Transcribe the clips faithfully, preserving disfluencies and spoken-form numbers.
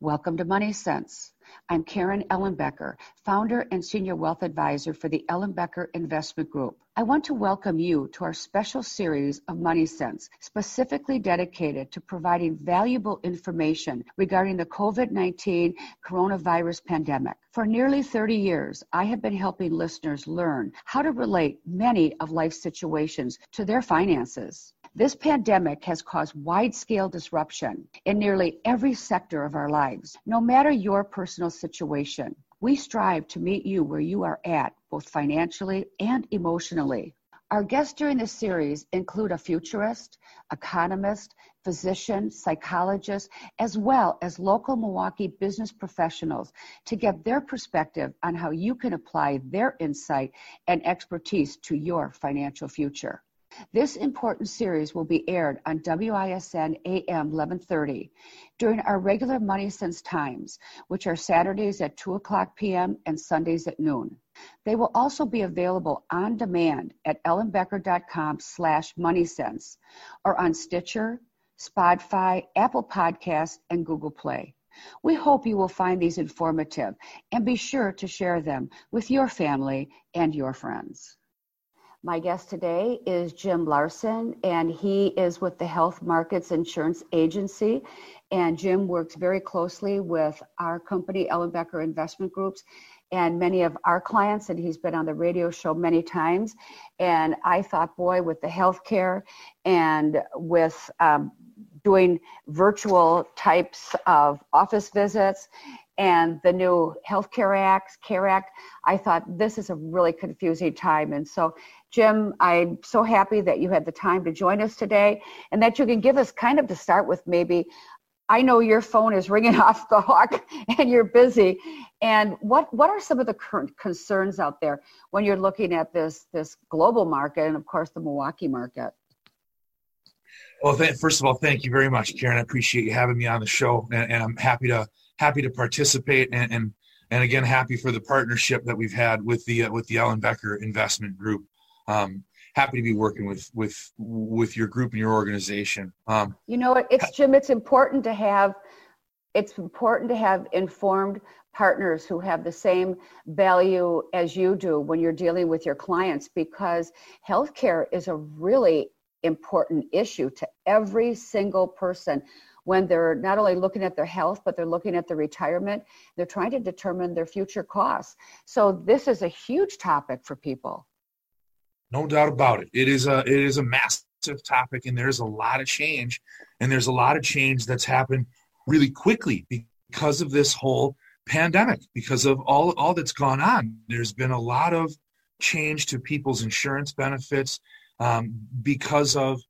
Welcome to Money Sense. I'm Karen Ellenbecker, founder and senior wealth advisor for the Ellenbecker Investment Group. I want to welcome you to our special series of Money Sense, specifically dedicated to providing valuable information regarding the COVID nineteen coronavirus pandemic. For nearly thirty years, I have been helping listeners learn how to relate many of life's situations to their finances. This pandemic has caused wide-scale disruption in nearly every sector of our lives. No matter your personal situation, we strive to meet you where you are at, both financially and emotionally. Our guests during this series include a futurist, economist, physician, psychologist, as well as local Milwaukee business professionals to get their perspective on how you can apply their insight and expertise to your financial future. This important series will be aired on W I S N A M eleven thirty during our regular Money Sense times, which are Saturdays at two o'clock p.m. and Sundays at noon. They will also be available on demand at ellenbecker.com slash moneysense or on Stitcher, Spotify, Apple Podcasts, and Google Play. We hope you will find these informative and be sure to share them with your family and your friends. My guest today is Jim Larson, and he is with the HealthMarkets Insurance Agency. And Jim works very closely with our company, Ellenbecker Investment Groups, and many of our clients. And he's been on the radio show many times. And I thought, boy, with the healthcare and with um, doing virtual types of office visits and the new Healthcare Act, Care Act, I thought this is a really confusing time. And so, Jim, I'm so happy that you had the time to join us today and that you can give us kind of to start with maybe, I know your phone is ringing off the hook and you're busy. And what, what are some of the current concerns out there when you're looking at this, this global market and, of course, the Milwaukee market? Well, th- first of all, thank you very much, Karen. I appreciate you having me on the show, and, and I'm happy to happy to participate, and, and and again happy for the partnership that we've had with the uh, with the Ellenbecker Investment Group. Um, happy to be working with with with your group and your organization. Um, you know, it's Jim. It's important to have it's important to have informed partners who have the same value as you do when you're dealing with your clients, because healthcare is a really important issue to every single person when they're not only looking at their health, but they're looking at their retirement. They're trying to determine their future costs. So this is a huge topic for people. No doubt about it. It is a it is a massive topic, and there's a lot of change, and there's a lot of change that's happened really quickly because of this whole pandemic, because of all all that's gone on. There's been a lot of change to people's insurance benefits, Um, because of,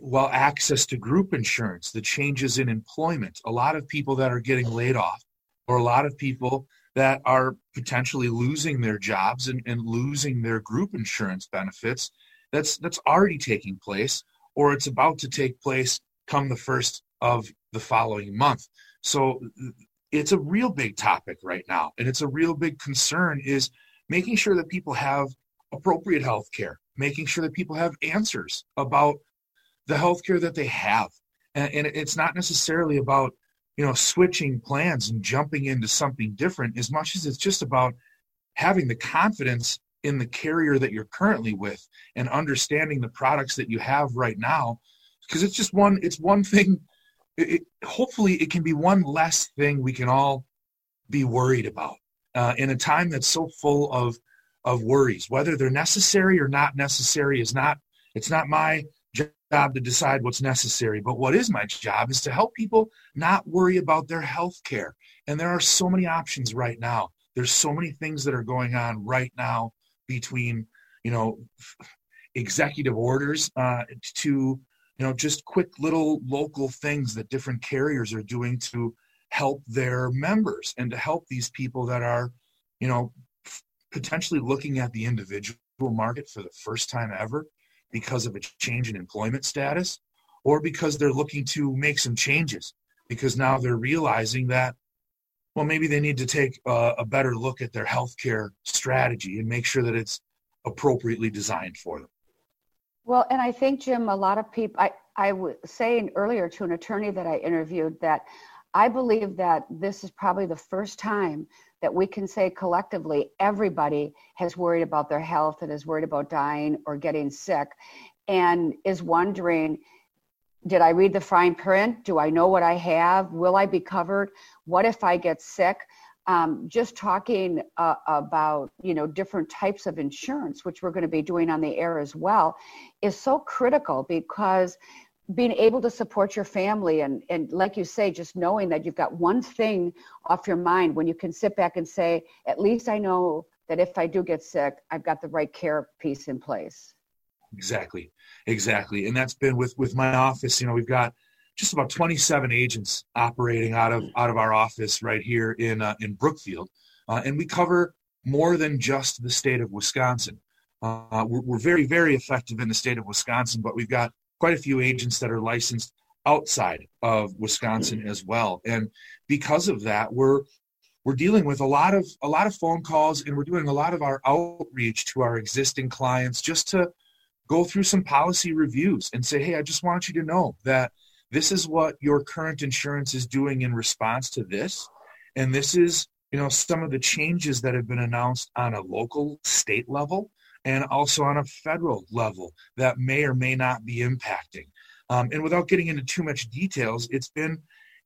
well, access to group insurance, the changes in employment, a lot of people that are getting laid off, or a lot of people that are potentially losing their jobs and, and losing their group insurance benefits. That's that's already taking place, or it's about to take place come the first of the following month. So it's a real big topic right now, and it's a real big concern is making sure that people have appropriate health care, making sure that people have answers about the healthcare that they have. And, and it's not necessarily about, you know, switching plans and jumping into something different as much as it's just about having the confidence in the carrier that you're currently with and understanding the products that you have right now. Because it's just one, it's one thing. It, hopefully it can be one less thing we can all be worried about uh, in a time that's so full of of worries, whether they're necessary or not necessary is not, it's not my job to decide what's necessary, but what is my job is to help people not worry about their health care. And there are so many options right now. There's so many things that are going on right now between, you know, executive orders uh, to, you know, just quick little local things that different carriers are doing to help their members and to help these people that are, you know, potentially looking at the individual market for the first time ever because of a change in employment status, or because they're looking to make some changes because now they're realizing that, well, maybe they need to take a, a better look at their healthcare strategy and make sure that it's appropriately designed for them. Well, and I think, Jim, a lot of people, I, I was saying earlier to an attorney that I interviewed that I believe that this is probably the first time that we can say collectively, everybody has worried about their health and is worried about dying or getting sick and is wondering, did I read the fine print? Do I know what I have? Will I be covered? What if I get sick? Um, just talking uh, about, you know, different types of insurance, which we're going to be doing on the air as well, is so critical because being able to support your family and, and like you say, just knowing that you've got one thing off your mind when you can sit back and say, at least I know that if I do get sick, I've got the right care piece in place. Exactly. Exactly. And that's been with, with my office. You know, we've got just about twenty-seven agents operating out of, out of our office right here in, uh, in Brookfield. Uh, and we cover more than just the state of Wisconsin. Uh, we're, we're very, very effective in the state of Wisconsin, but we've got quite a few agents that are licensed outside of Wisconsin as well. And because of that, we're we're dealing with a lot of a lot of phone calls, and we're doing a lot of our outreach to our existing clients just to go through some policy reviews and say, hey, I just want you to know that this is what your current insurance is doing in response to this. And this is, you know, some of the changes that have been announced on a local, state level, and also on a federal level that may or may not be impacting. Um, and without getting into too much details, it's been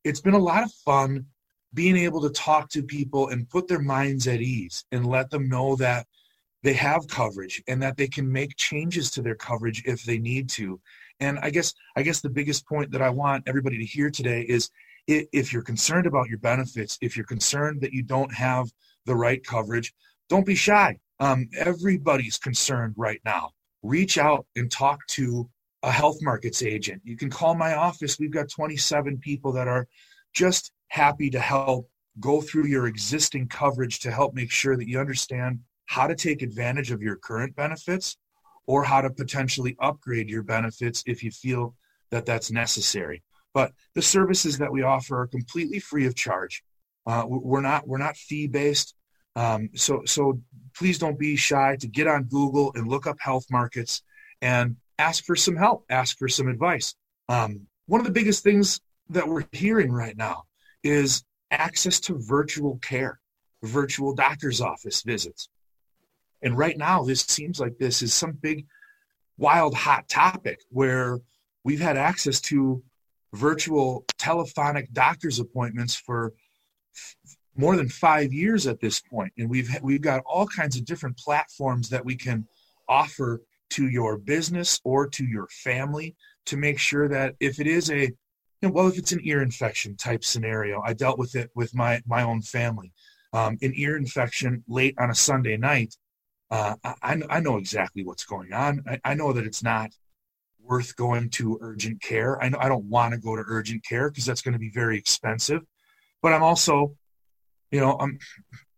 it's been a lot of fun being able to talk to people and put their minds at ease and let them know that they have coverage and that they can make changes to their coverage if they need to. And I guess I guess the biggest point that I want everybody to hear today is if you're concerned about your benefits, if you're concerned that you don't have the right coverage, don't be shy. Um, everybody's concerned right now. Reach out and talk to a Health Markets agent. You can call my office. We've got twenty-seven people that are just happy to help go through your existing coverage to help make sure that you understand how to take advantage of your current benefits or how to potentially upgrade your benefits if you feel that that's necessary. But the services that we offer are completely free of charge. Uh, we're not we're not fee-based. Um, so, so please don't be shy to get on Google and look up Health Markets and ask for some help, ask for some advice. Um, one of the biggest things that we're hearing right now is access to virtual care, virtual doctor's office visits. And right now, this seems like this is some big, wild, hot topic where we've had access to virtual telephonic doctor's appointments for f- more than five years at this point, and we've we've got all kinds of different platforms that we can offer to your business or to your family to make sure that if it is a, you know, well, if it's an ear infection type scenario, I dealt with it with my, my own family, um, an ear infection late on a Sunday night, uh, I, I know exactly what's going on. I, I know that it's not worth going to urgent care. I know I don't want to go to urgent care because that's going to be very expensive, but I'm also You know, I'm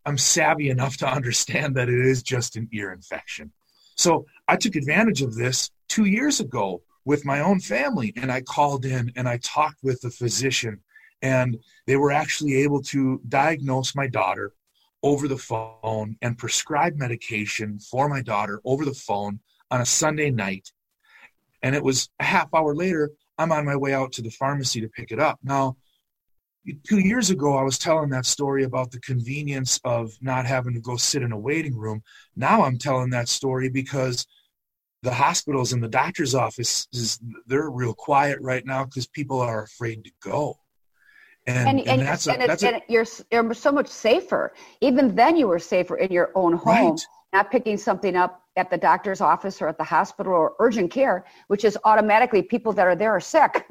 I'm savvy enough to understand that it is just an ear infection. So I took advantage of this two years ago with my own family, and I called in and I talked with the physician, and they were actually able to diagnose my daughter over the phone and prescribe medication for my daughter over the phone on a Sunday night. And it was a half hour later, I'm on my way out to the pharmacy to pick it up. Now, two years ago, I was telling that story about the convenience of not having to go sit in a waiting room. Now I'm telling that story because the hospitals and the doctor's offices, they're real quiet right now because people are afraid to go. And, and, and that's, and a, that's and a, you're, you're so much safer. Even then you were safer in your own home, right? Not picking something up at the doctor's office or at the hospital or urgent care, which is automatically people that are there are sick.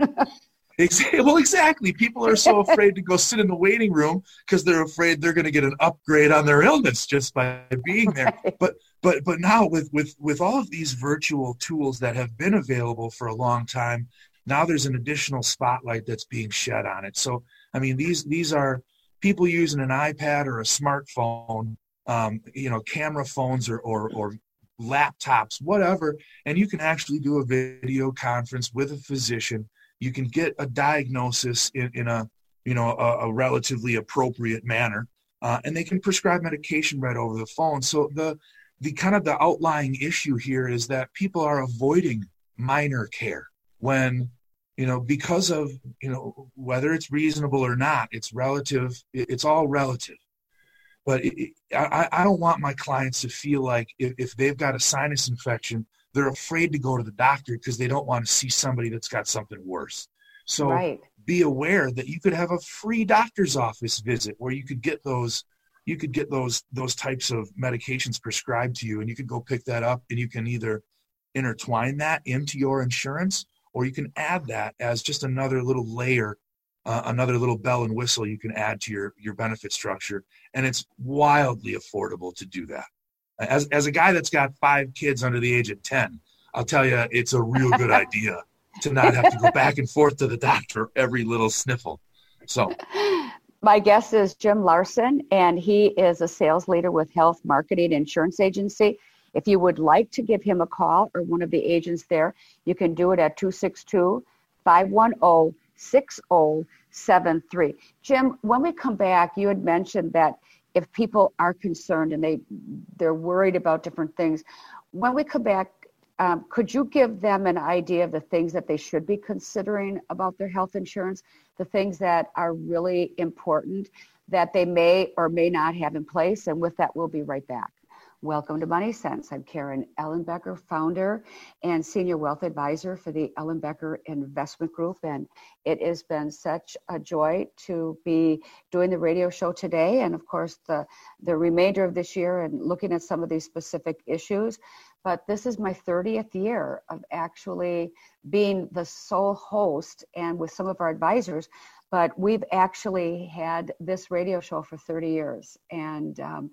Well, exactly. People are so afraid to go sit in the waiting room because they're afraid they're going to get an upgrade on their illness just by being there. Right. But but but now with, with, with all of these virtual tools that have been available for a long time, now there's an additional spotlight that's being shed on it. So, I mean, these these are people using an iPad or a smartphone, um, you know, camera phones or, or, or laptops, whatever, and you can actually do a video conference with a physician. You can get a diagnosis in, in a, you know, a, a relatively appropriate manner, uh, and they can prescribe medication right over the phone. So the the kind of the outlying issue here is that people are avoiding minor care when you know, because of, you know, whether it's reasonable or not, it's relative, it's all relative. But it, I, I don't want my clients to feel like if, if they've got a sinus infection, they're afraid to go to the doctor because they don't want to see somebody that's got something worse. So right. Be aware that you could have a free doctor's office visit where you could get those, you could get those, those types of medications prescribed to you, and you could go pick that up, and you can either intertwine that into your insurance, or you can add that as just another little layer, uh, another little bell and whistle you can add to your, your benefit structure. And it's wildly affordable to do that. As as a guy that's got five kids under the age of ten, I'll tell you, it's a real good idea to not have to go back and forth to the doctor every little sniffle. So my guest is Jim Larson, and he is a sales leader with HealthMarkets Insurance Agency. If you would like to give him a call or one of the agents there, you can do it at two six two, five one zero, six zero seven three. Jim, when we come back, you had mentioned that if people are concerned and they, they're worried about different things, when we come back, um, could you give them an idea of the things that they should be considering about their health insurance, the things that are really important that they may or may not have in place? And with that, we'll be right back. Welcome to Money Sense. I'm Karen Ellenbecker, founder and senior wealth advisor for the Ellenbecker Investment Group. And it has been such a joy to be doing the radio show today. And of course, the, the remainder of this year and looking at some of these specific issues. But this is my thirtieth year of actually being the sole host and with some of our advisors. But we've actually had this radio show for thirty years. And um,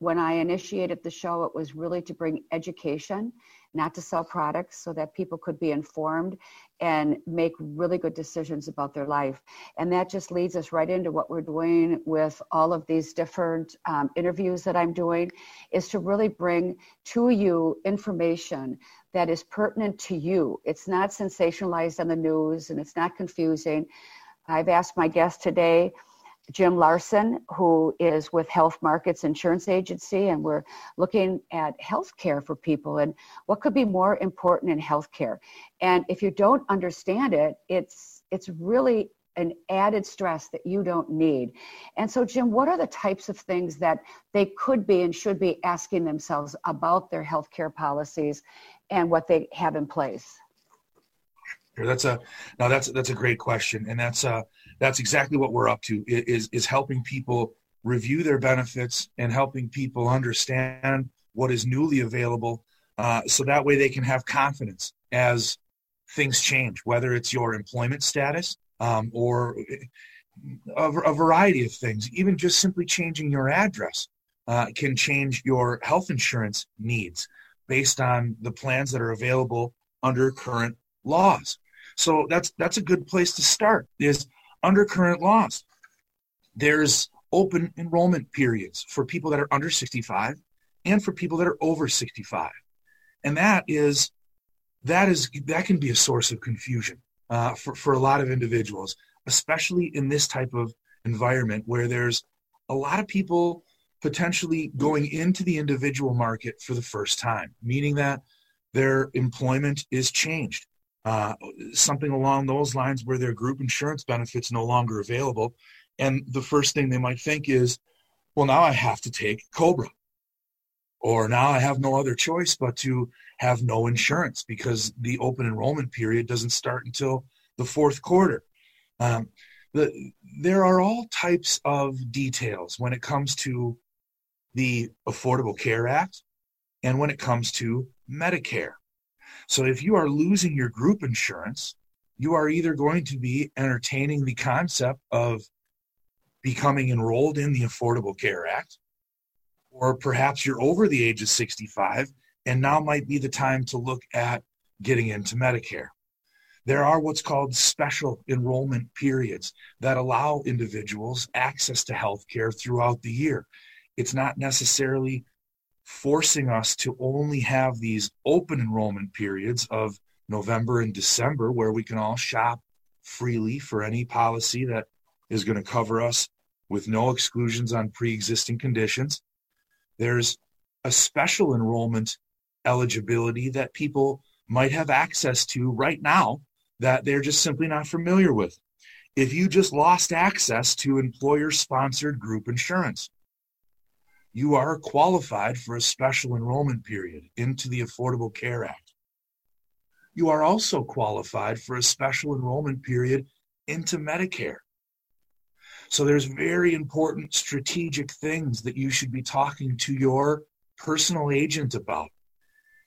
when I initiated the show, it was really to bring education, not to sell products, so that people could be informed and make really good decisions about their life. And that just leads us right into what we're doing with all of these different um, interviews that I'm doing, is to really bring to you information that is pertinent to you. It's not sensationalized on the news, and it's not confusing. I've asked my guest today, Jim Larson, who is with HealthMarkets Insurance Agency, and we're looking at healthcare for people and what could be more important in healthcare. And if you don't understand it, it's it's really an added stress that you don't need. And so, Jim, what are the types of things that they could be and should be asking themselves about their healthcare policies and what they have in place? That's a now that's that's a great question, and that's uh that's exactly what we're up to, is is helping people review their benefits and helping people understand what is newly available, uh, so that way they can have confidence as things change, whether it's your employment status um, or a, a variety of things. Even just simply changing your address uh, can change your health insurance needs based on the plans that are available under current laws. So that's that's a good place to start, is under current laws. There's open enrollment periods for people that are under sixty-five and for people that are over sixty-five. And that is that is that can be a source of confusion uh, for, for a lot of individuals, especially in this type of environment where there's a lot of people potentially going into the individual market for the first time, meaning that their employment is changed. Uh, something along those lines where their group insurance benefits no longer available. And the first thing they might think is, well, now I have to take COBRA, or now I have no other choice but to have no insurance because the open enrollment period doesn't start until the fourth quarter. Um, the, there are all types of details when it comes to the Affordable Care Act and when it comes to Medicare. So if you are losing your group insurance, you are either going to be entertaining the concept of becoming enrolled in the Affordable Care Act, or perhaps you're over the age of sixty-five, and now might be the time to look at getting into Medicare. There are what's called special enrollment periods that allow individuals access to health care throughout the year. It's not necessarily forcing us to only have these open enrollment periods of November and December where we can all shop freely for any policy that is going to cover us with no exclusions on pre-existing conditions. There's a special enrollment eligibility that people might have access to right now that they're just simply not familiar with. If you just lost access to employer-sponsored group insurance, you are qualified for a special enrollment period into the Affordable Care Act. You are also qualified for a special enrollment period into Medicare. So there's very important strategic things that you should be talking to your personal agent about.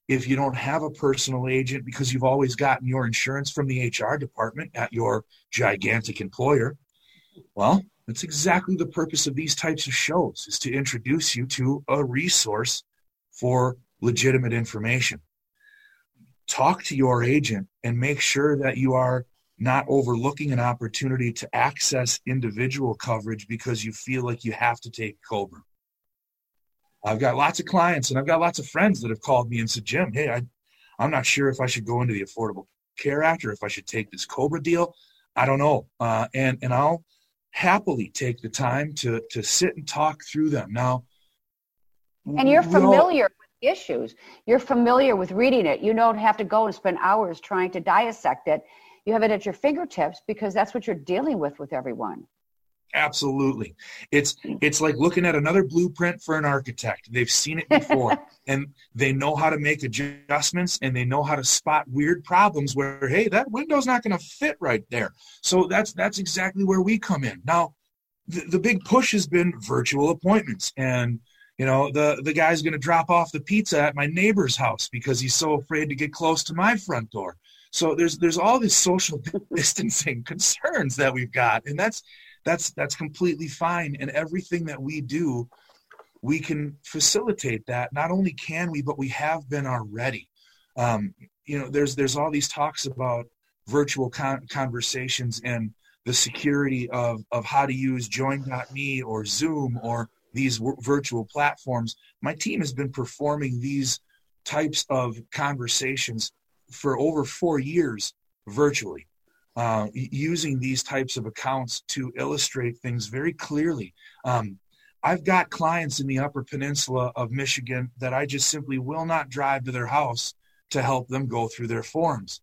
If you don't have a personal agent because you've always gotten your insurance from the H R department at your gigantic employer, well, that's exactly the purpose of these types of shows, is to introduce you to a resource for legitimate information. Talk to your agent and make sure that you are not overlooking an opportunity to access individual coverage because you feel like you have to take COBRA. I've got lots of clients and I've got lots of friends that have called me and said, Jim, hey, I, I'm not sure if I should go into the Affordable Care Act or if I should take this COBRA deal. I don't know. Uh, and, and I'll happily take the time to, to sit and talk through them. Now, and you're familiar all, with issues. You're familiar with reading it. You don't have to go and spend hours trying to dissect it. You have it at your fingertips because that's what you're dealing with with everyone. Absolutely. It's it's like looking at another blueprint for an architect. They've seen it before, and they know how to make adjustments, and they know how to spot weird problems where, hey, that window's not going to fit right there. So that's that's exactly where we come in. Now, the, the big push has been virtual appointments, and you know the, the guy's going to drop off the pizza at my neighbor's house because he's so afraid to get close to my front door. So there's there's all this social distancing concerns that we've got, and that's that's that's completely fine. And everything that we do, we can facilitate that. Not only can we, but we have been already. Um, you know, there's there's all these talks about virtual con- conversations and the security of of how to use Join dot me or Zoom or these w- virtual platforms. My team has been performing these types of conversations for over four years virtually, uh, using these types of accounts to illustrate things very clearly. Um, I've got clients in the Upper Peninsula of Michigan that I just simply will not drive to their house to help them go through their forms.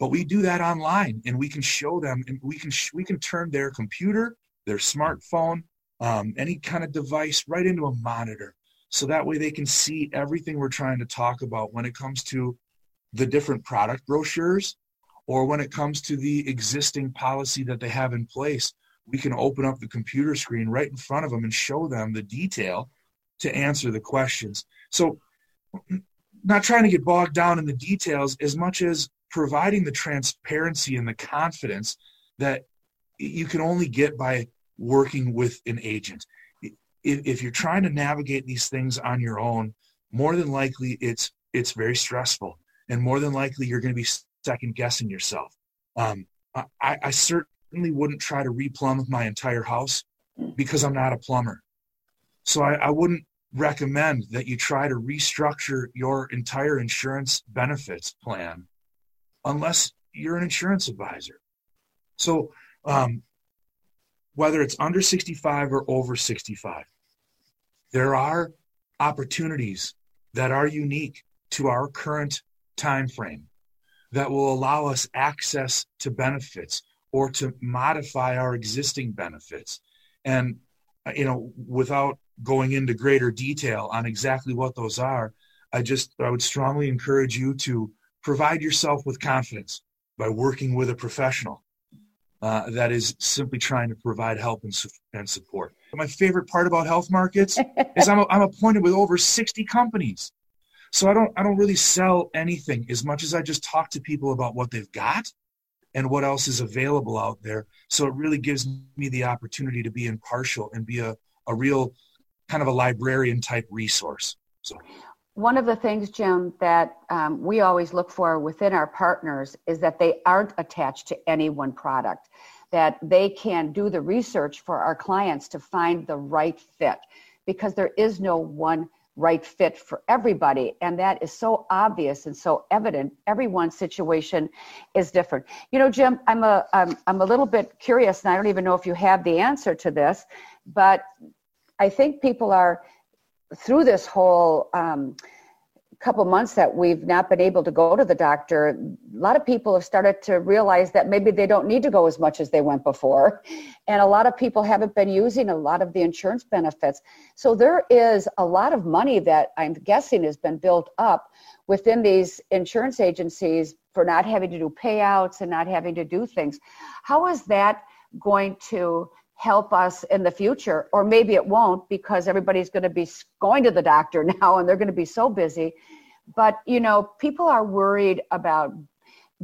But we do that online, and we can show them, and we can sh- we can turn their computer, their smartphone, um, any kind of device right into a monitor. So that way they can see everything we're trying to talk about when it comes to the different product brochures, or when it comes to the existing policy that they have in place. We can open up the computer screen right in front of them and show them the detail to answer the questions. So not trying to get bogged down in the details as much as providing the transparency and the confidence that you can only get by working with an agent. If you're trying to navigate these things on your own, more than likely it's it's very stressful. And more than likely, you're going to be second-guessing yourself. Um, I, I certainly wouldn't try to replumb my entire house because I'm not a plumber. So I, I wouldn't recommend that you try to restructure your entire insurance benefits plan unless you're an insurance advisor. So um, whether it's under sixty-five or over sixty-five, there are opportunities that are unique to our current time frame that will allow us access to benefits or to modify our existing benefits. And, you know, without going into greater detail on exactly what those are, I just, I would strongly encourage you to provide yourself with confidence by working with a professional uh, that is simply trying to provide help and, su- and support. My favorite part about Health Markets is I'm, I'm appointed with over sixty companies. So I don't I don't really sell anything as much as I just talk to people about what they've got and what else is available out there. So it really gives me the opportunity to be impartial and be a, a real kind of a librarian type resource. So one of the things, Jim, that um, we always look for within our partners is that they aren't attached to any one product, that they can do the research for our clients to find the right fit, because there is no one right fit for everybody. And that is so obvious and so evident. Everyone's situation is different. You know, Jim, I'm a, I'm, I'm a little bit curious, and I don't even know if you have the answer to this, but I think people are, through this whole um, couple months that we've not been able to go to the doctor, a lot of people have started to realize that maybe they don't need to go as much as they went before. And a lot of people haven't been using a lot of the insurance benefits. So there is a lot of money that I'm guessing has been built up within these insurance agencies for not having to do payouts and not having to do things. How is that going to help us in the future? Or maybe it won't, because everybody's going to be going to the doctor now and they're going to be so busy. But, you know, people are worried about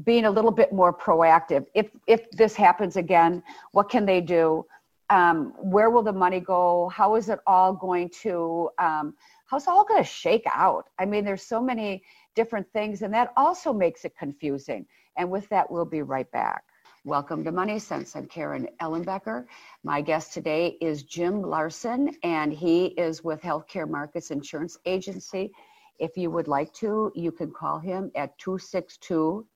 being a little bit more proactive. If if this happens again, what can they do? Um, where will the money go? How is it all going to, um, how's it all going to shake out? I mean, there's so many different things, and that also makes it confusing. And with that, we'll be right back. Welcome to Money Sense. I'm Karen Ellenbecker. My guest today is Jim Larson, and he is with HealthMarkets Insurance Agency. If you would like to, you can call him at two six two,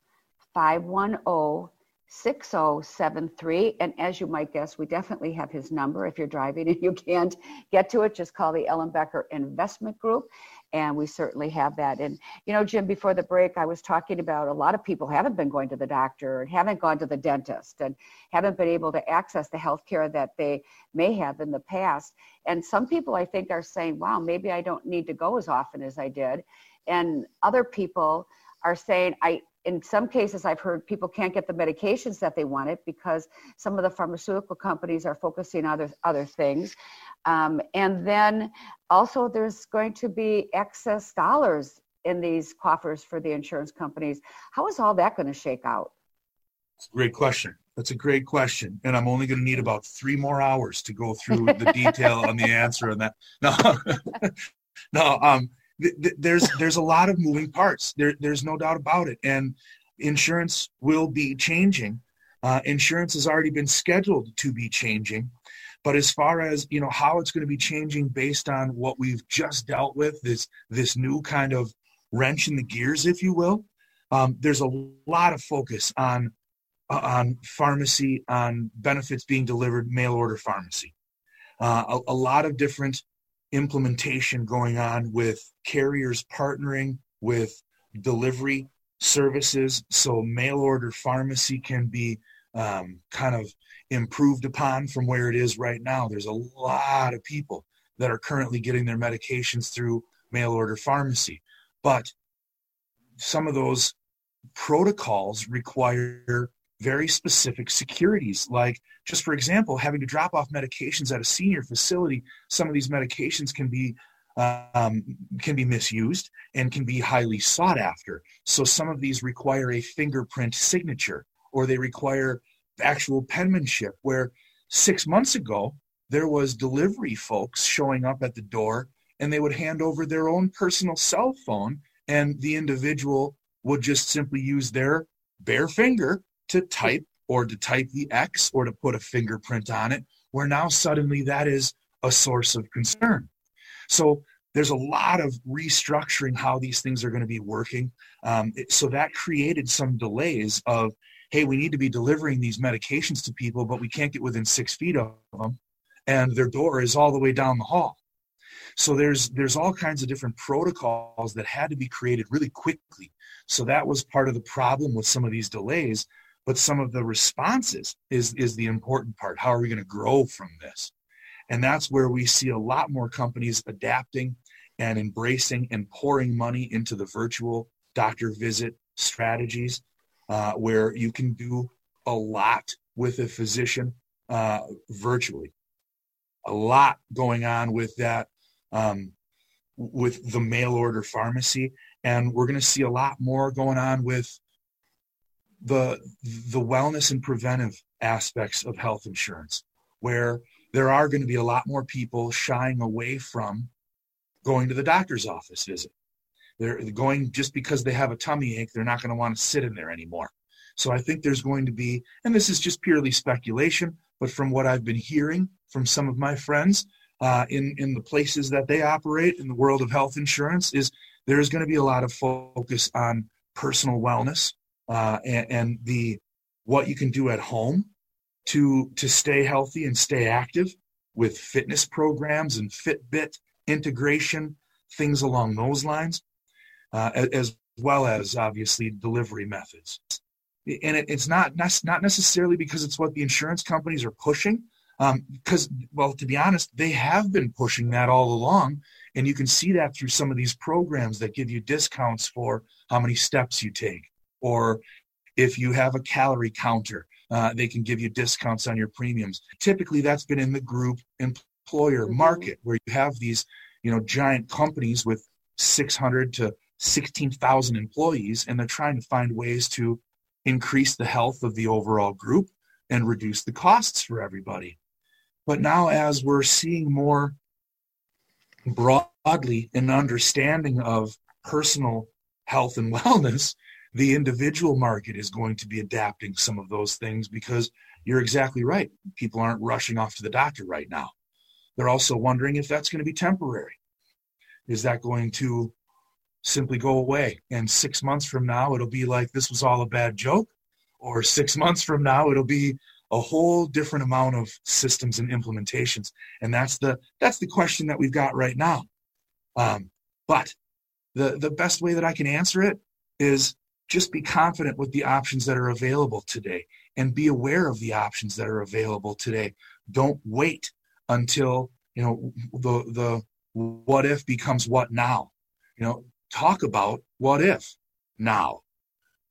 five one zero, six zero seven three. And as you might guess, we definitely have his number. If you're driving and you can't get to it, just call the Ellenbecker Investment Group. And we certainly have that. And, you know, Jim, before the break, I was talking about a lot of people haven't been going to the doctor and haven't gone to the dentist and haven't been able to access the health care that they may have in the past. And some people, I think, are saying, wow, maybe I don't need to go as often as I did. And other people are saying, I, in some cases, I've heard people can't get the medications that they wanted because some of the pharmaceutical companies are focusing on other, other things. Um, and then also there's going to be excess dollars in these coffers for the insurance companies. How is all that going to shake out? That's a great question. That's a great question. And I'm only going to need about three more hours to go through the detail on the answer on that. No, no, um, There's there's a lot of moving parts. There there's no doubt about it. And insurance will be changing. Uh, insurance has already been scheduled to be changing. But as far as, you know, how it's going to be changing based on what we've just dealt with, this this new kind of wrench in the gears, if you will, um, there's a lot of focus on uh, on pharmacy, on benefits being delivered, mail order pharmacy. Uh, a, a lot of different implementation going on with carriers partnering with delivery services, so mail order pharmacy can be um, kind of improved upon from where it is right now. There's a lot of people that are currently getting their medications through mail order pharmacy, but some of those protocols require very specific securities, like just for example, having to drop off medications at a senior facility. Some of these medications can be um, can be misused and can be highly sought after. So some of these require a fingerprint signature, or they require actual penmanship, where six months ago, there was delivery folks showing up at the door and they would hand over their own personal cell phone, and the individual would just simply use their bare finger to type or to type the X or to put a fingerprint on it, where now suddenly that is a source of concern. So there's a lot of restructuring how these things are going to be working. Um, it, so that created some delays of, hey, we need to be delivering these medications to people, but we can't get within six feet of them, and their door is all the way down the hall. So there's there's all kinds of different protocols that had to be created really quickly. So that was part of the problem with some of these delays. But some of the responses is, is the important part. How are we going to grow from this? And that's where we see a lot more companies adapting and embracing and pouring money into the virtual doctor visit strategies, uh, where you can do a lot with a physician uh, virtually. A lot going on with that, um, with the mail order pharmacy. And we're going to see a lot more going on with the the wellness and preventive aspects of health insurance, where there are going to be a lot more people shying away from going to the doctor's office visit. They're going just because they have a tummy ache, they're not going to want to sit in there anymore. So I think there's going to be, and this is just purely speculation, but from what I've been hearing from some of my friends uh, in, in the places that they operate in the world of health insurance, is there's going to be a lot of focus on personal wellness, Uh, and, and the what you can do at home to to stay healthy and stay active, with fitness programs and Fitbit integration, things along those lines. uh, as well as obviously delivery methods. And it, it's not not necessarily because it's what the insurance companies are pushing, um, because, well, to be honest, they have been pushing that all along. And you can see that through some of these programs that give you discounts for how many steps you take, or if you have a calorie counter, uh, they can give you discounts on your premiums. Typically, that's been in the group employer market, where you have these, you know, giant companies with six hundred to sixteen thousand employees, and they're trying to find ways to increase the health of the overall group and reduce the costs for everybody. But now, as we're seeing more broadly an understanding of personal health and wellness, the individual market is going to be adapting some of those things, because you're exactly right. People aren't rushing off to the doctor right now. They're also wondering if that's going to be temporary. Is that going to simply go away? And six months from now, it'll be like, this was all a bad joke. Or six months from now, it'll be a whole different amount of systems and implementations. And that's the that's the question that we've got right now. Um, but the, the best way that I can answer it is just be confident with the options that are available today, and be aware of the options that are available today. Don't wait until, you know, the the what if becomes what now. You know, talk about what if now.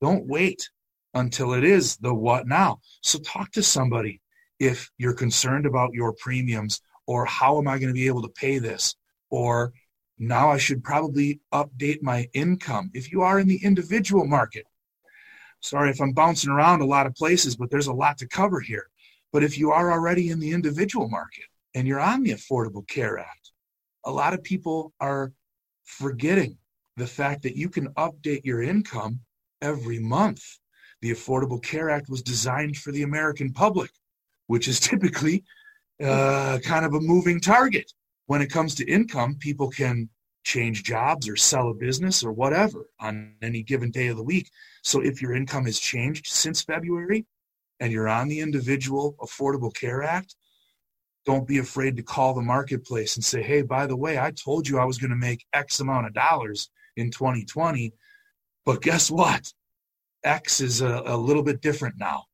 Don't wait until it is the what now. So talk to somebody if you're concerned about your premiums, or how am I going to be able to pay this, or now I should probably update my income if you are in the individual market. Sorry if I'm bouncing around a lot of places, but there's a lot to cover here. But if you are already in the individual market and you're on the Affordable Care Act, a lot of people are forgetting the fact that you can update your income every month. The Affordable Care Act was designed for the American public, which is typically uh, kind of a moving target. When it comes to income, people can change jobs or sell a business or whatever on any given day of the week. So if your income has changed since February and you're on the individual Affordable Care Act, don't be afraid to call the marketplace and say, hey, by the way, I told you I was going to make X amount of dollars in twenty twenty, but guess what? X is a, a little bit different now.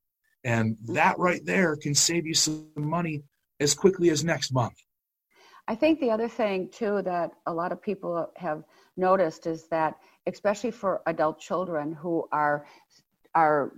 And that right there can save you some money as quickly as next month. I think the other thing, too, that a lot of people have noticed is that, especially for adult children who are are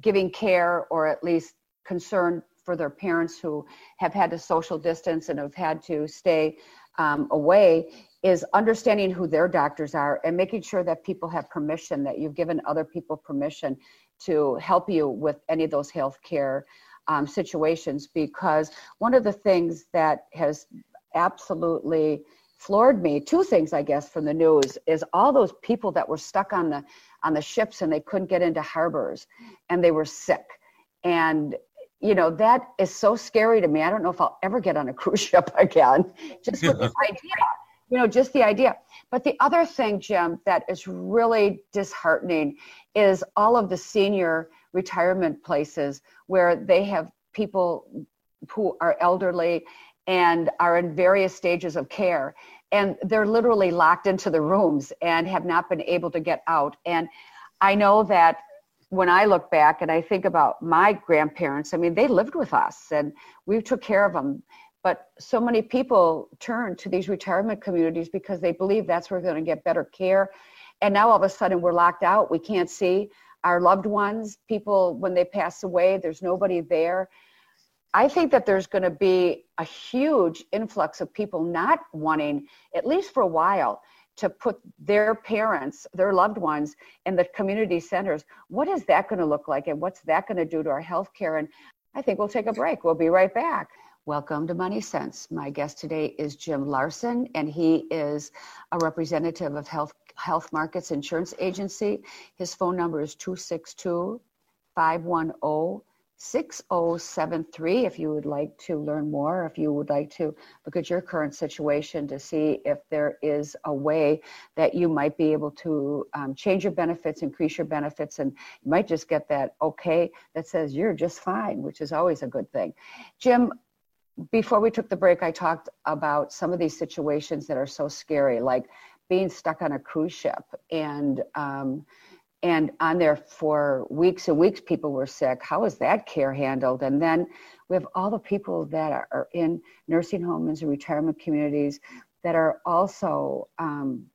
giving care, or at least concerned for their parents who have had to social distance and have had to stay um, away, is understanding who their doctors are and making sure that people have permission, that you've given other people permission to help you with any of those healthcare um, situations. Because one of the things that has absolutely floored me, two things, I guess, from the news, is all those people that were stuck on the on the ships and they couldn't get into harbors and they were sick. And, you know, that is so scary to me. I don't know if I'll ever get on a cruise ship again, just with this idea, you know, just the idea. But the other thing, Jim, that is really disheartening is all of the senior retirement places where they have people who are elderly and are in various stages of care, and they're literally locked into the rooms and have not been able to get out. And I know that when I look back and I think about my grandparents, I mean, they lived with us and we took care of them, but so many people turned to these retirement communities because they believe that's where we're going to get better care. And now all of a sudden we're locked out. We can't see our loved ones. People, when they pass away, there's nobody there. I think that there's going to be a huge influx of people not wanting, at least for a while, to put their parents, their loved ones, in the community centers. What is that going to look like, and what's that going to do to our healthcare? And I think we'll take a break. We'll be right back. Welcome to Money Sense. My guest today is Jim Larson, and he is a representative of Health HealthMarkets Insurance Agency. His phone number is two six two, five one zero, five one zero. six oh seven three, if you would like to learn more, if you would like to look at your current situation to see if there is a way that you might be able to um, change your benefits, increase your benefits, and you might just get that okay that says you're just fine, which is always a good thing. Jim, before we took the break, I talked about some of these situations that are so scary, like being stuck on a cruise ship, and um, and on there for weeks and weeks, people were sick. How is that care handled? And then we have all the people that are in nursing homes and retirement communities that are also um,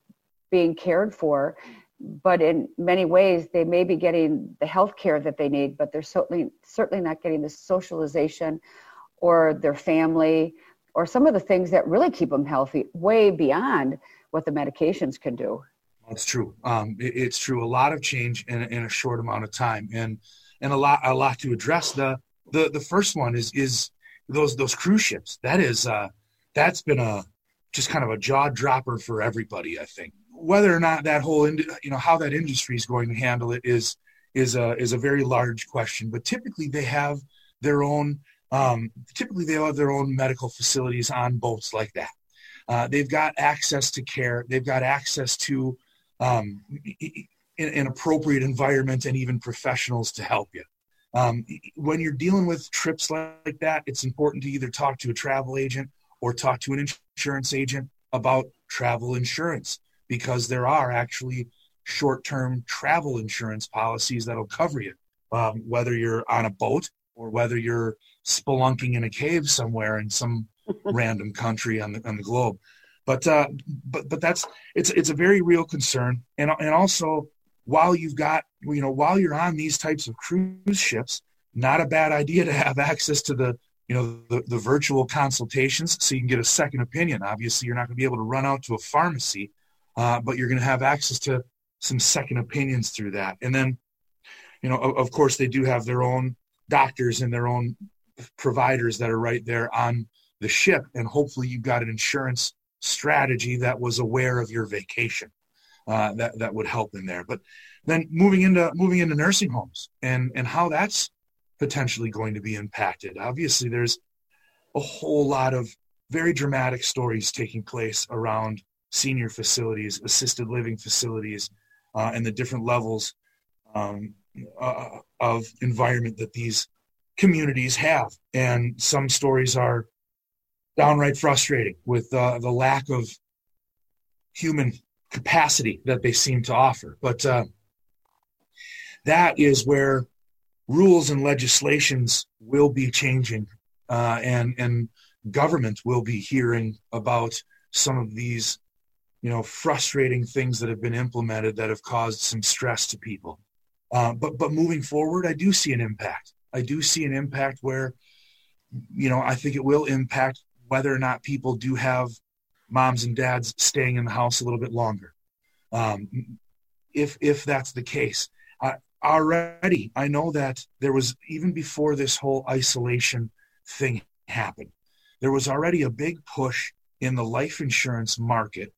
being cared for, but in many ways, they may be getting the health care that they need, but they're certainly certainly not getting the socialization or their family or some of the things that really keep them healthy way beyond what the medications can do. That's true. Um, it, it's true. A lot of change in, in a short amount of time, and and a lot a lot to address. The the, the first one is is those those cruise ships. That is uh, that's been a just kind of a jaw dropper for everybody, I think. Whether or not that whole, you know, how that industry is going to handle it is is a is a very large question. But typically they have their own um, typically they have their own medical facilities on boats like that. Uh, they've got access to care. They've got access to um, an appropriate environment and even professionals to help you. Um, when you're dealing with trips like that, it's important to either talk to a travel agent or talk to an insurance agent about travel insurance, because there are actually short-term travel insurance policies that'll cover you, um, whether you're on a boat or whether you're spelunking in a cave somewhere in some random country on the on the globe. But uh, but but that's it's it's a very real concern. And and also, while you've got you know while you're on these types of cruise ships, not a bad idea to have access to the you know the, the virtual consultations, so you can get a second opinion. Obviously, you're not going to be able to run out to a pharmacy. Uh, but you're going to have access to some second opinions through that. And then, you know, of, of course, they do have their own doctors and their own providers that are right there on the ship. And hopefully you've got an insurance strategy that was aware of your vacation uh, that, that would help in there. But then moving into moving into nursing homes and, and how that's potentially going to be impacted. Obviously, there's a whole lot of very dramatic stories taking place around senior facilities, assisted living facilities, uh, and the different levels um, uh, of environment that these communities have. And some stories are downright frustrating with uh, the lack of human capacity that they seem to offer. But uh, that is where rules and legislations will be changing, uh, and, and government will be hearing about some of these you know, frustrating things that have been implemented that have caused some stress to people. Uh, but but moving forward, I do see an impact. I do see an impact where, you know, I think it will impact whether or not people do have moms and dads staying in the house a little bit longer. Um, if if that's the case. Uh, already, I know that there was, even before this whole isolation thing happened, there was already a big push in the life insurance market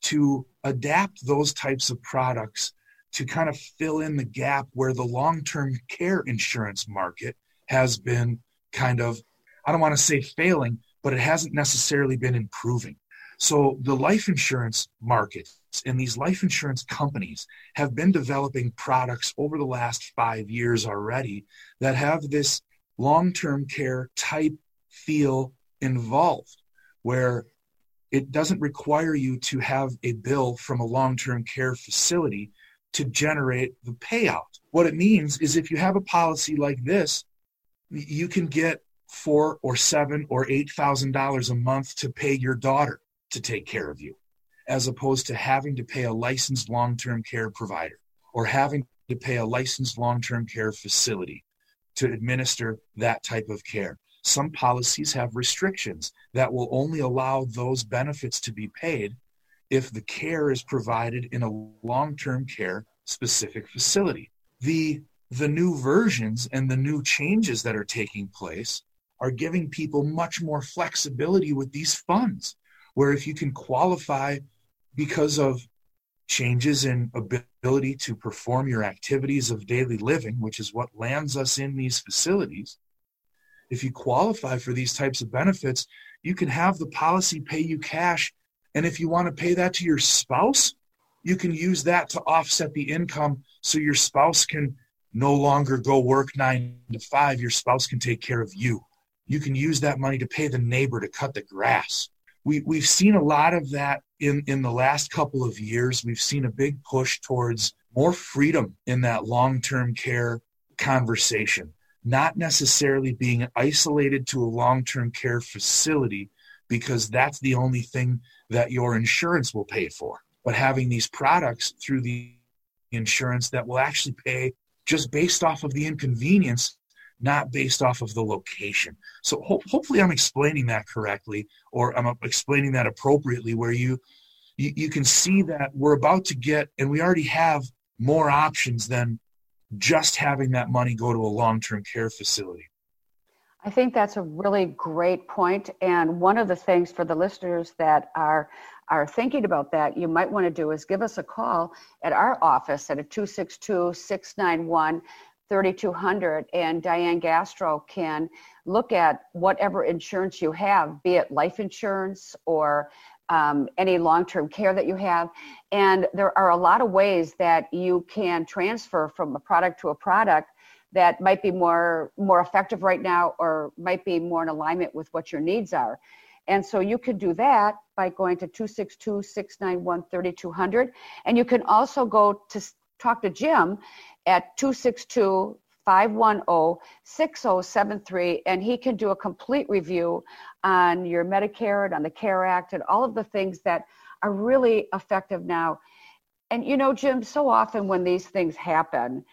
to adapt those types of products to kind of fill in the gap where the long-term care insurance market has been kind of, I don't want to say failing, but it hasn't necessarily been improving. So the life insurance markets and these life insurance companies have been developing products over the last five years already that have this long-term care type feel involved, where it doesn't require you to have a bill from a long-term care facility to generate the payout. What it means is if you have a policy like this, you can get four or seven or eight thousand dollars a month to pay your daughter to take care of you, as opposed to having to pay a licensed long-term care provider or having to pay a licensed long-term care facility to administer that type of care. Some policies have restrictions that will only allow those benefits to be paid if the care is provided in a long-term care specific facility. The, the new versions and the new changes that are taking place are giving people much more flexibility with these funds, where if you can qualify because of changes in ability to perform your activities of daily living, which is what lands us in these facilities, if you qualify for these types of benefits, you can have the policy pay you cash. And if you want to pay that to your spouse, you can use that to offset the income so your spouse can no longer go work nine to five. Your spouse can take care of you. You can use that money to pay the neighbor to cut the grass. we, we've seen a lot of that in, in the last couple of years. We've seen a big push towards more freedom in that long-term care conversation, not necessarily being isolated to a long-term care facility because that's the only thing that your insurance will pay for, but having these products through the insurance that will actually pay just based off of the inconvenience, not based off of the location. So ho- hopefully I'm explaining that correctly, or I'm explaining that appropriately, where you, you you can see that we're about to get, and we already have more options than just having that money go to a long-term care facility. I think that's a really great point. And one of the things for the listeners that are are thinking about that, you might want to do is give us a call at our office at a two six two, six nine one, three two zero zero, and Diane Gastro can look at whatever insurance you have, be it life insurance or um, any long-term care that you have. And there are a lot of ways that you can transfer from a product to a product that might be more more effective right now or might be more in alignment with what your needs are. And so you could do that by going to two six two, six nine one, three two zero zero. And you can also go to talk to Jim at two six two, five one zero, six zero seven three, and he can do a complete review on your Medicare and on the CARE Act and all of the things that are really effective now. And you know, Jim, so often when these things happen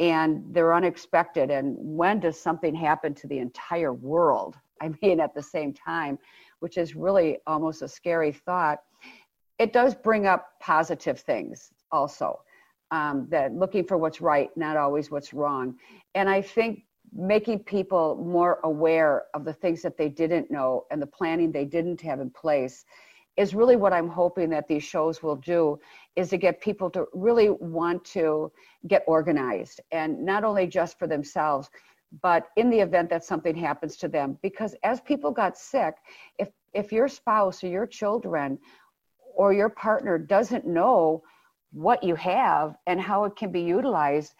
and they're unexpected, and when does something happen to the entire world? I mean, at the same time, which is really almost a scary thought. It does bring up positive things also, um, that looking for what's right, not always what's wrong. And I think making people more aware of the things that they didn't know and the planning they didn't have in place is really what I'm hoping that these shows will do, is to get people to really want to get organized, and not only just for themselves, but in the event that something happens to them. Because as people got sick, if if your spouse or your children or your partner doesn't know what you have and how it can be utilized,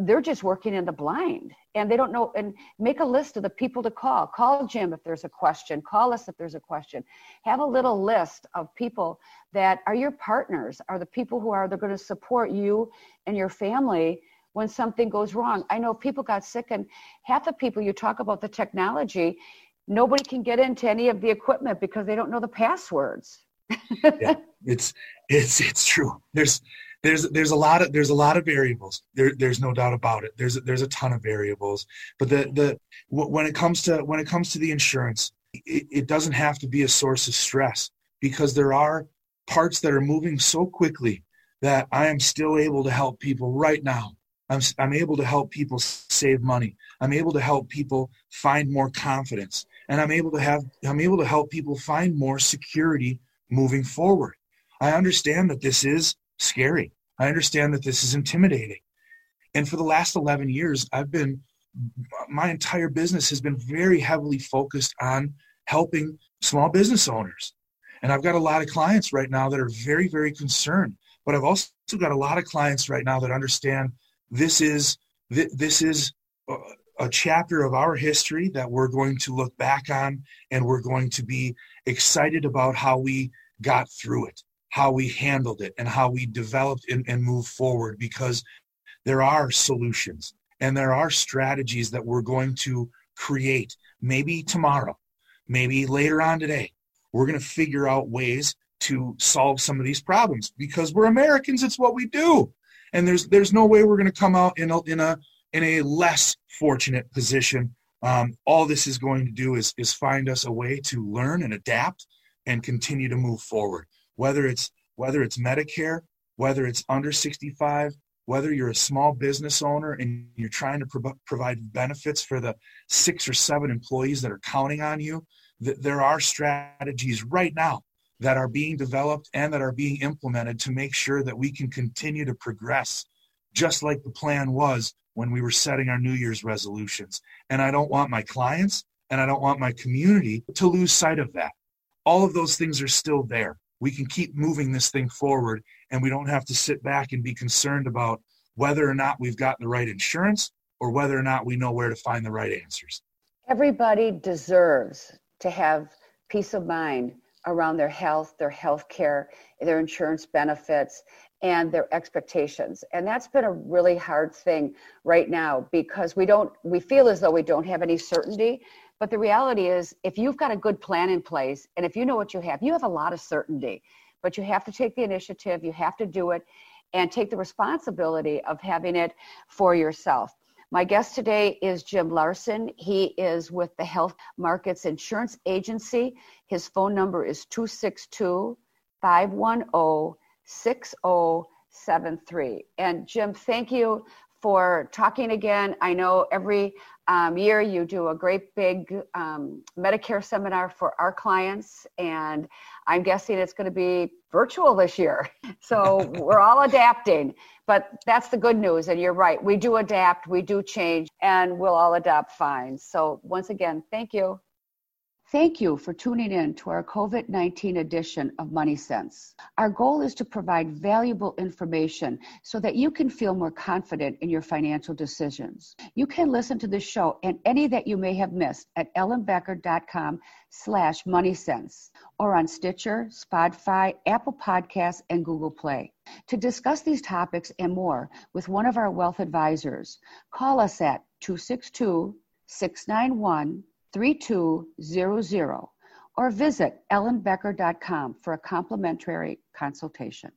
they're just working in the blind and they don't know. And make a list of the people to call. Call Jim if there's a question. Call us if there's a question. Have a little list of people that are your partners, are the people who are, they're going to support you and your family when something goes wrong. I know people got sick, and half the people you talk about the technology, nobody can get into any of the equipment because they don't know the passwords. Yeah, it's it's it's true. There's there's there's a lot of there's a lot of variables. There there's no doubt about it. There's there's a ton of variables. But the the when it comes to when it comes to the insurance, it, it doesn't have to be a source of stress, because there are parts that are moving so quickly that I am still able to help people right now. I'm, I'm able to help people save money. I'm able to help people find more confidence, and I'm able to have, I'm able to help people find more security moving forward. I understand that this is scary. I understand that this is intimidating. And for the last eleven years, I've been, my entire business has been very heavily focused on helping small business owners. And I've got a lot of clients right now that are very, very concerned, but I've also got a lot of clients right now that understand This is this is a chapter of our history that we're going to look back on, and we're going to be excited about how we got through it, how we handled it, and how we developed and, and moved forward, because there are solutions and there are strategies that we're going to create. Maybe tomorrow, maybe later on today, we're going to figure out ways to solve some of these problems, because we're Americans. It's what we do. And there's there's no way we're going to come out in a in a in a less fortunate position. Um, all this is going to do is is find us a way to learn and adapt and continue to move forward. Whether it's whether it's Medicare, whether it's under sixty-five, whether you're a small business owner and you're trying to pro- provide benefits for the six or seven employees that are counting on you, th- there are strategies right now that are being developed and that are being implemented to make sure that we can continue to progress, just like the plan was when we were setting our New Year's resolutions. And I don't want my clients and I don't want my community to lose sight of that. All of those things are still there. We can keep moving this thing forward, and we don't have to sit back and be concerned about whether or not we've got the right insurance or whether or not we know where to find the right answers. Everybody deserves to have peace of mind around their health, their health care, their insurance benefits, and their expectations. And that's been a really hard thing right now because we don't, we feel as though we don't have any certainty. But the reality is, if you've got a good plan in place, and if you know what you have, you have a lot of certainty. But you have to take the initiative, you have to do it, and take the responsibility of having it for yourself. My guest today is Jim Larson. He is with the HealthMarkets Insurance Agency. His phone number is two six two, five one zero, six zero seven three. And Jim, thank you for talking again. I know every um, year you do a great big um, Medicare seminar for our clients, and I'm guessing it's going to be virtual this year. So we're all adapting, but that's the good news. And you're right. We do adapt, we do change, and we'll all adapt fine. So once again, thank you. Thank you for tuning in to our COVID nineteen edition of Money Sense. Our goal is to provide valuable information so that you can feel more confident in your financial decisions. You can listen to this show and any that you may have missed at ellenbecker.com slash Money Sense or on Stitcher, Spotify, Apple Podcasts, and Google Play. To discuss these topics and more with one of our wealth advisors, call us at two six two, six nine one, three two zero zero or visit ellenbecker dot com for a complimentary consultation.